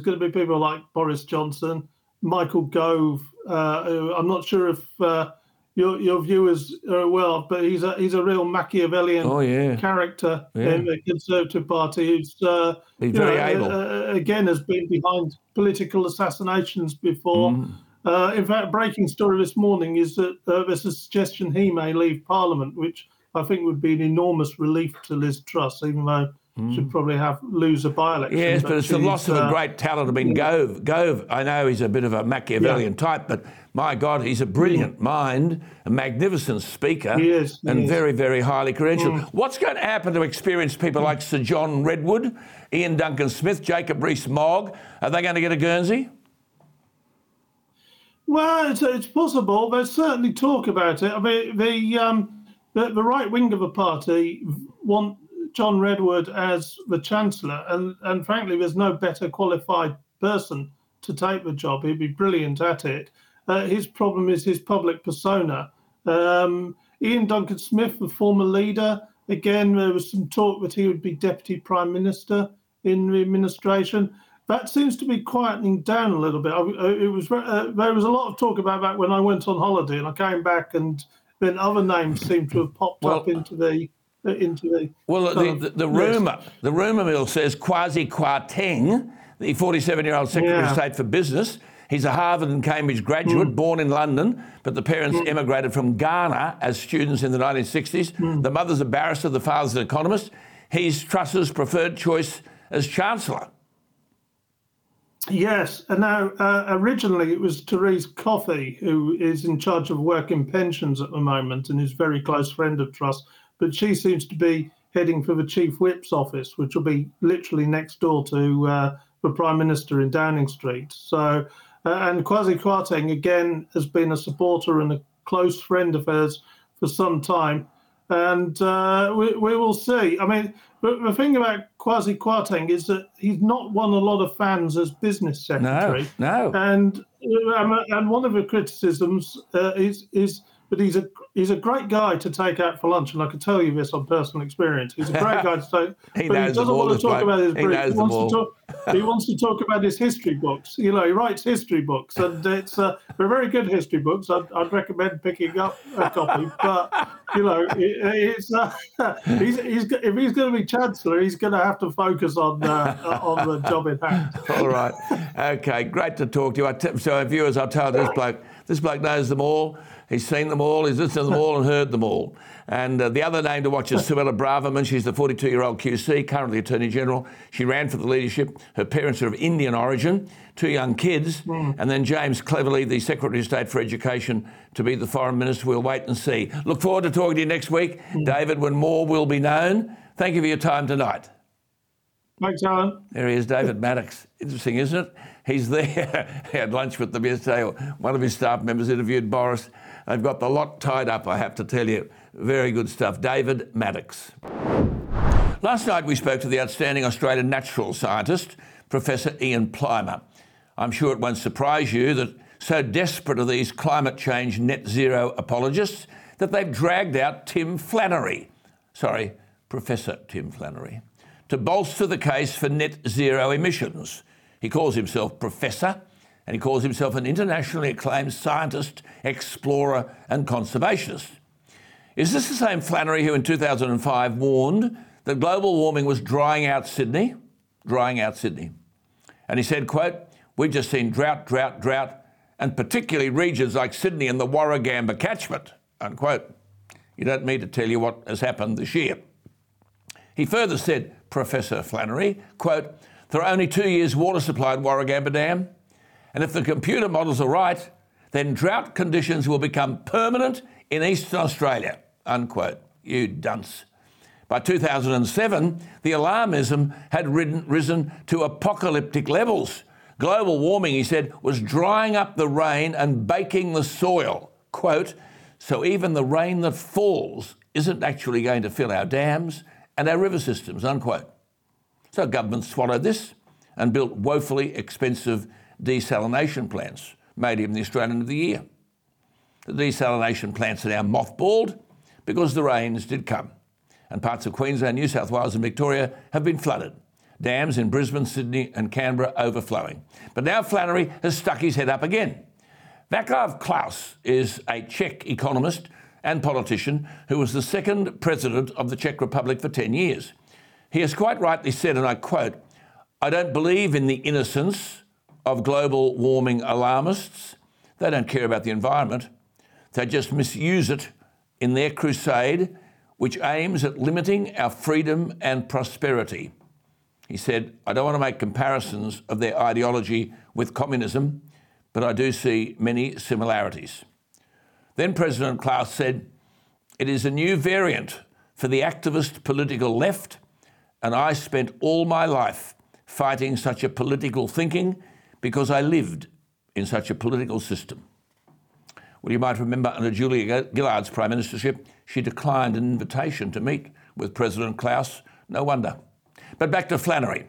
going to be people like Boris Johnson, Michael Gove. I'm not sure if your viewers are aware of, but he's a real Machiavellian character in the Conservative Party who's, able. Again, has been behind political assassinations before. In fact, a breaking story this morning is that there's a suggestion he may leave Parliament, which I think would be an enormous relief to Liz Truss, even though she'd probably lose a by-election. Yes, but it's the loss of a great talent. I mean, Gove, I know he's a bit of a Machiavellian type, but my God, he's a brilliant mind, a magnificent speaker, he is. Very, very highly credentialed. What's going to happen to experienced people like Sir John Redwood, Ian Duncan Smith, Jacob Rees-Mogg? Are they going to get a Guernsey? Well, it's possible. There's certainly talk about it. I mean, the right wing of the party want John Redwood as the Chancellor, and frankly, there's no better qualified person to take the job. He'd be brilliant at it. His problem is his public persona. Ian Duncan Smith, the former leader, again, there was some talk that he would be Deputy Prime Minister in the administration. That seems to be quietening down a little bit. There was a lot of talk about that when I went on holiday, and I came back, and then other names seem to have popped up into the. Well, the rumour mill says Kwasi Kwarteng, the 47-year-old Secretary of State for Business, He's a Harvard and Cambridge graduate, born in London, but the parents emigrated from Ghana as students in the 1960s. The mother's a barrister, the father's an economist. He's Truss's preferred choice as Chancellor. Yes, and now originally it was Therese Coffey, who is in charge of work and pensions at the moment and is a very close friend of Truss, but she seems to be heading for the Chief Whip's office, which will be literally next door to the Prime Minister in Downing Street. So, and Kwasi Kwarteng, again, has been a supporter and a close friend of hers for some time. And we will see. I mean, the thing about Kwasi Kwarteng is that he's not won a lot of fans as business secretary. No. And one of the criticisms is that he's a great guy to take out for lunch, and I can tell you this on personal experience. He's a great guy to take. He but knows he doesn't want to talk about his brief. He wants to talk about his history books. You know, he writes history books, and it's they're very good history books. I'd recommend picking up a copy. But you know, it's if he's going to be chancellor, he's going to have to focus on the job at hand. All right, okay, great to talk to you. So our viewers, I'll tell this bloke knows them all. He's seen them all, he's listened to them all and heard them all. And the other name to watch is Suella Braverman. She's the 42-year-old QC, currently Attorney General. She ran for the leadership. Her parents are of Indian origin, two young kids. And then James Cleverly, the Secretary of State for Education, to be the Foreign Minister. We'll wait and see. Look forward to talking to you next week, David, when more will be known. Thank you for your time tonight. Thanks, Alan. There he is, David Maddox. Interesting, isn't it? He's there. I had lunch with them yesterday. One of his staff members interviewed Boris. They've got the lot tied up, I have to tell you. Very good stuff. David Maddox. Last night we spoke to the outstanding Australian natural scientist, Professor Ian Plimer. I'm sure it won't surprise you that so desperate are these climate change net zero apologists that they've dragged out Professor Tim Flannery, to bolster the case for net zero emissions. He calls himself Professor, and he calls himself an internationally acclaimed scientist, explorer and conservationist. Is this the same Flannery who in 2005 warned that global warming was drying out Sydney? And he said, quote, "We've just seen drought, and particularly regions like Sydney and the Warragamba catchment," unquote. You don't need to tell you what has happened this year. He further said, Professor Flannery, quote, "There are only 2 years water supply at Warragamba Dam. And if the computer models are right, then drought conditions will become permanent in Eastern Australia," unquote. You dunce. By 2007, the alarmism had risen to apocalyptic levels. Global warming, he said, was drying up the rain and baking the soil, quote, "So even the rain that falls isn't actually going to fill our dams and our river systems," unquote. So governments swallowed this and built woefully expensive desalination plants, made him the Australian of the Year. The desalination plants are now mothballed because the rains did come, and parts of Queensland, New South Wales and Victoria have been flooded. Dams in Brisbane, Sydney and Canberra overflowing. But now Flannery has stuck his head up again. Václav Klaus is a Czech economist and politician who was the second president of the Czech Republic for 10 years. He has quite rightly said, and I quote, "I don't believe in the innocence of global warming alarmists. They don't care about the environment. They just misuse it in their crusade, which aims at limiting our freedom and prosperity." He said, "I don't want to make comparisons of their ideology with communism, but I do see many similarities." Then President Klaus said, "It is a new variant for the activist political left, and I spent all my life fighting such a political thinking because I lived in such a political system." Well, you might remember under Julia Gillard's prime ministership, she declined an invitation to meet with President Klaus. No wonder. But back to Flannery.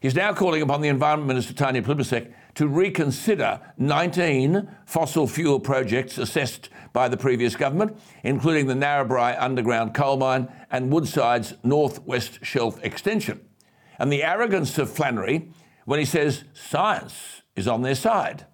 He's now calling upon the Environment Minister, Tanya Plibersek, to reconsider 19 fossil fuel projects assessed by the previous government, including the Narrabri underground coal mine and Woodside's Northwest Shelf extension. And the arrogance of Flannery when he says science is on their side.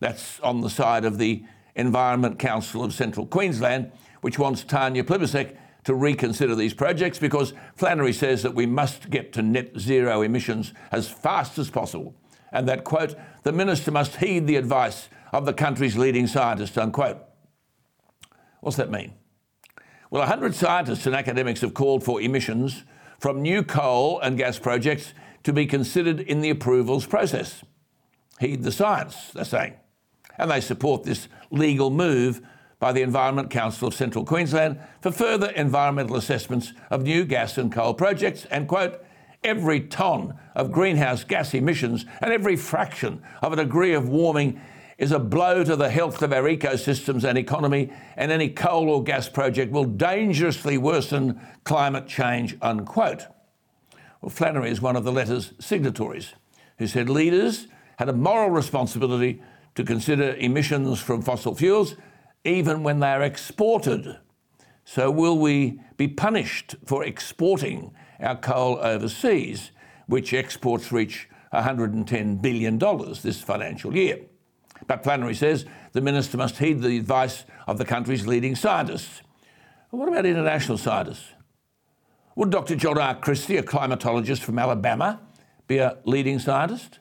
That's on the side of the Environment Council of Central Queensland, which wants Tanya Plibersek to reconsider these projects because Flannery says that we must get to net zero emissions as fast as possible and that, quote, the minister must heed the advice of the country's leading scientists, unquote. What's that mean? Well, 100 scientists and academics have called for emissions from new coal and gas projects to be considered in the approvals process. Heed the science, they're saying. And they support this legal move by the Environment Council of Central Queensland for further environmental assessments of new gas and coal projects and, quote, every tonne of greenhouse gas emissions and every fraction of a degree of warming is a blow to the health of our ecosystems and economy, and any coal or gas project will dangerously worsen climate change, unquote. Well, Flannery is one of the letter's signatories, who said leaders had a moral responsibility to consider emissions from fossil fuels, even when they are exported. So will we be punished for exporting our coal overseas, which exports reach $110 billion this financial year? But Flannery says the minister must heed the advice of the country's leading scientists. Well, what about international scientists? Would Dr. John R. Christie, a climatologist from Alabama, be a leading scientist?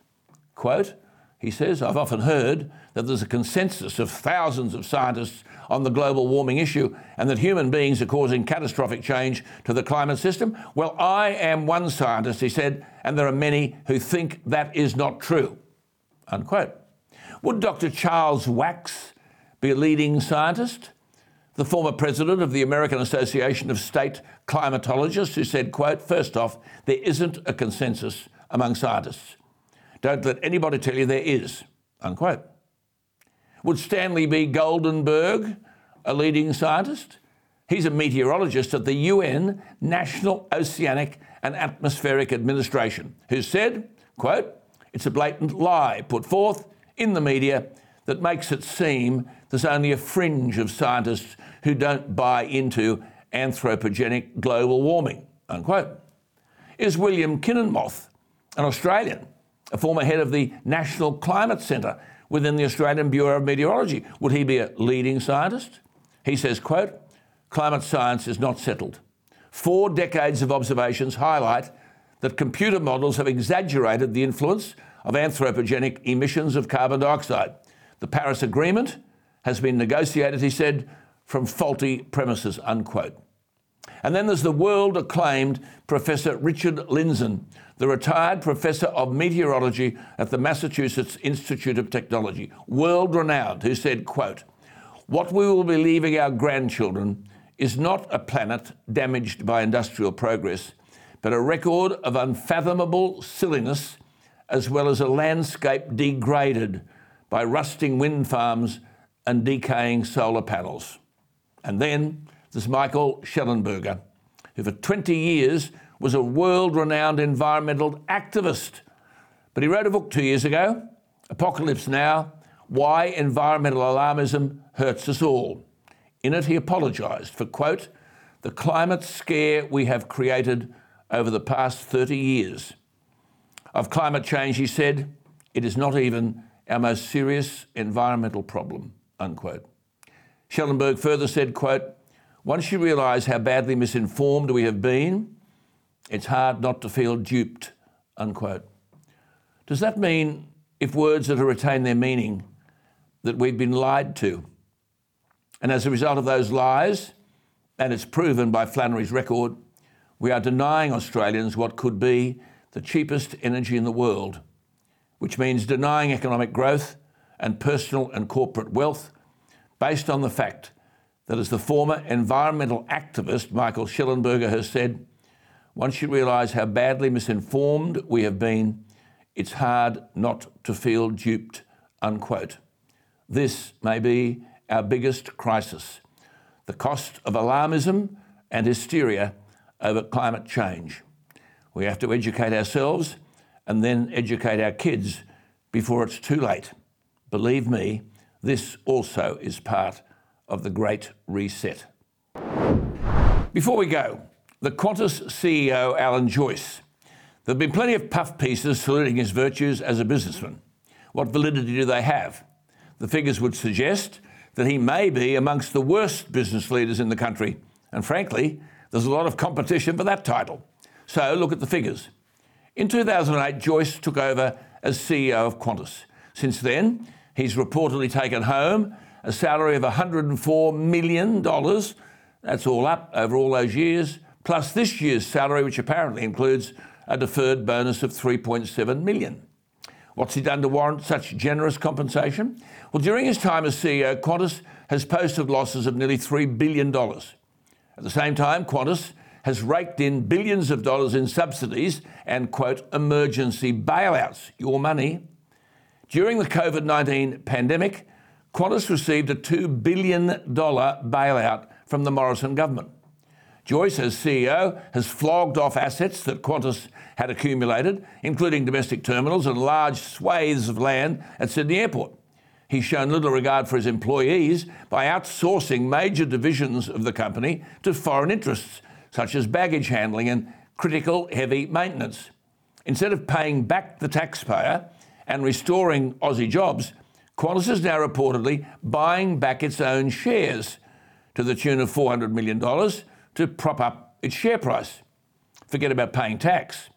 Quote, he says, I've often heard that there's a consensus of thousands of scientists on the global warming issue and that human beings are causing catastrophic change to the climate system. Well, I am one scientist, he said, and there are many who think that is not true, unquote. Would Dr. Charles Wax be a leading scientist? The former president of the American Association of State Climatologists, who said, quote, first off, there isn't a consensus among scientists. Don't let anybody tell you there is, unquote. Would Stanley B. Goldenberg a leading scientist? He's a meteorologist at the UN National Oceanic and Atmospheric Administration, who said, quote, it's a blatant lie put forth in the media that makes it seem there's only a fringe of scientists who don't buy into anthropogenic global warming, unquote. Is William Kininmoth, an Australian, a former head of the National Climate Centre within the Australian Bureau of Meteorology, would he be a leading scientist? He says, quote, climate science is not settled. 4 decades of observations highlight that computer models have exaggerated the influence of anthropogenic emissions of carbon dioxide. The Paris Agreement has been negotiated, he said, from faulty premises, unquote. And then there's the world-acclaimed Professor Richard Lindzen, the retired professor of meteorology at the Massachusetts Institute of Technology, world-renowned, who said, quote, what we will be leaving our grandchildren is not a planet damaged by industrial progress, but a record of unfathomable silliness as well as a landscape degraded by rusting wind farms and decaying solar panels. And then there's Michael Schellenberger, who for 20 years was a world-renowned environmental activist. But he wrote a book 2 years ago, Apocalypse Now, Why Environmental Alarmism Hurts Us All. In it, he apologised for, quote, the climate scare we have created over the past 30 years. Of climate change, he said, it is not even our most serious environmental problem, unquote. Schellenberg further said, quote, once you realise how badly misinformed we have been, it's hard not to feel duped, unquote. Does that mean, if words are to retain their meaning, that we've been lied to? And as a result of those lies, and it's proven by Flannery's record, we are denying Australians what could be the cheapest energy in the world, which means denying economic growth and personal and corporate wealth based on the fact that, as the former environmental activist Michael Schellenberger has said, once you realise how badly misinformed we have been, it's hard not to feel duped, unquote. This may be our biggest crisis, the cost of alarmism and hysteria over climate change. We have to educate ourselves and then educate our kids before it's too late. Believe me, this also is part of the Great Reset. Before we go, the Qantas CEO, Alan Joyce. There've been plenty of puff pieces saluting his virtues as a businessman. What validity do they have? The figures would suggest that he may be amongst the worst business leaders in the country. And frankly, there's a lot of competition for that title. So look at the figures. In 2008, Joyce took over as CEO of Qantas. Since then, he's reportedly taken home a salary of $104 million. That's all up over all those years, plus this year's salary, which apparently includes a deferred bonus of $3.7 million. What's he done to warrant such generous compensation? Well, during his time as CEO, Qantas has posted losses of nearly $3 billion. At the same time, Qantas has raked in billions of dollars in subsidies and, quote, emergency bailouts, your money. During the COVID-19 pandemic, Qantas received a $2 billion bailout from the Morrison government. Joyce, as CEO, has flogged off assets that Qantas had accumulated, including domestic terminals and large swathes of land at Sydney Airport. He's shown little regard for his employees by outsourcing major divisions of the company to foreign interests, such as baggage handling and critical heavy maintenance. Instead of paying back the taxpayer and restoring Aussie jobs, Qantas is now reportedly buying back its own shares to the tune of $400 million to prop up its share price. Forget about paying tax,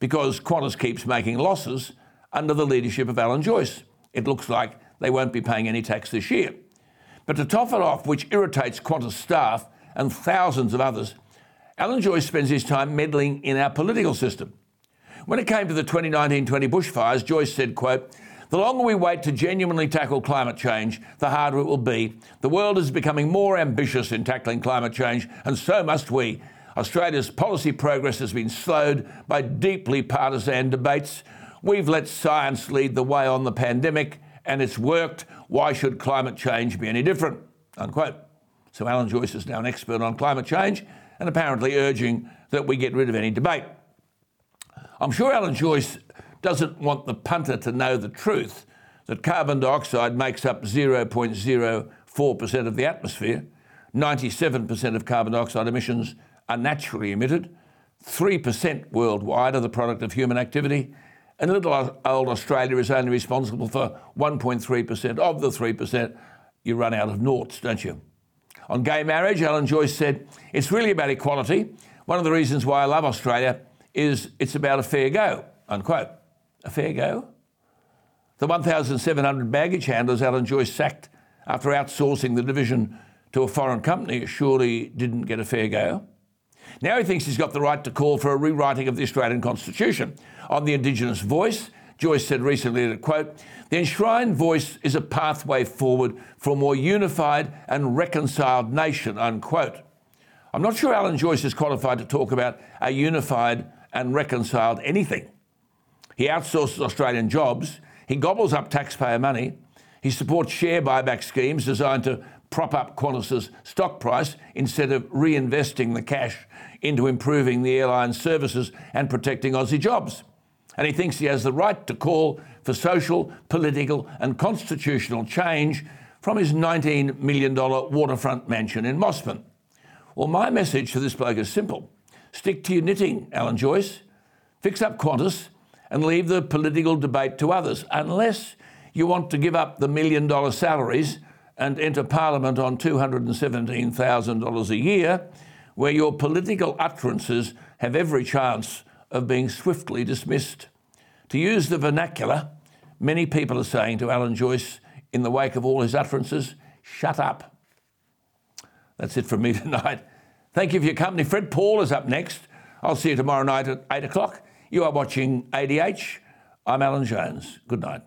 because Qantas keeps making losses under the leadership of Alan Joyce. It looks like they won't be paying any tax this year. But to top it off, which irritates Qantas staff and thousands of others, Alan Joyce spends his time meddling in our political system. When it came to the 2019-20 bushfires, Joyce said, quote, "The longer we wait to genuinely tackle climate change, the harder it will be. The world is becoming more ambitious in tackling climate change, and so must we. Australia's policy progress has been slowed by deeply partisan debates. We've let science lead the way on the pandemic, and it's worked. Why should climate change be any different?" Unquote. So Alan Joyce is now an expert on climate change and apparently urging that we get rid of any debate. I'm sure Alan Joyce doesn't want the punter to know the truth, that carbon dioxide makes up 0.04% of the atmosphere, 97% of carbon dioxide emissions are naturally emitted, 3% worldwide are the product of human activity, and little old Australia is only responsible for 1.3% of the 3%. You run out of noughts, don't you? On gay marriage, Alan Joyce said, "It's really about equality. One of the reasons why I love Australia is it's about a fair go," unquote. A fair go? The 1,700 baggage handlers Alan Joyce sacked after outsourcing the division to a foreign company surely didn't get a fair go. Now he thinks he's got the right to call for a rewriting of the Australian Constitution. On the Indigenous Voice, Joyce said recently that, quote, "The enshrined voice is a pathway forward for a more unified and reconciled nation," unquote. I'm not sure Alan Joyce is qualified to talk about a unified and reconciled anything. He outsources Australian jobs, he gobbles up taxpayer money, he supports share buyback schemes designed to prop up Qantas's stock price instead of reinvesting the cash into improving the airline's services and protecting Aussie jobs. And he thinks he has the right to call for social, political and constitutional change from his $19 million waterfront mansion in Mosman. Well, my message to this bloke is simple. Stick to your knitting, Alan Joyce. Fix up Qantas and leave the political debate to others, unless you want to give up the $1 million salaries and enter Parliament on $217,000 a year, where your political utterances have every chance of being swiftly dismissed. To use the vernacular, many people are saying to Alan Joyce in the wake of all his utterances, shut up. That's it from me tonight. Thank you for your company. Fred Paul is up next. I'll see you tomorrow night at 8 o'clock. You are watching ADH. I'm Alan Jones. Good night.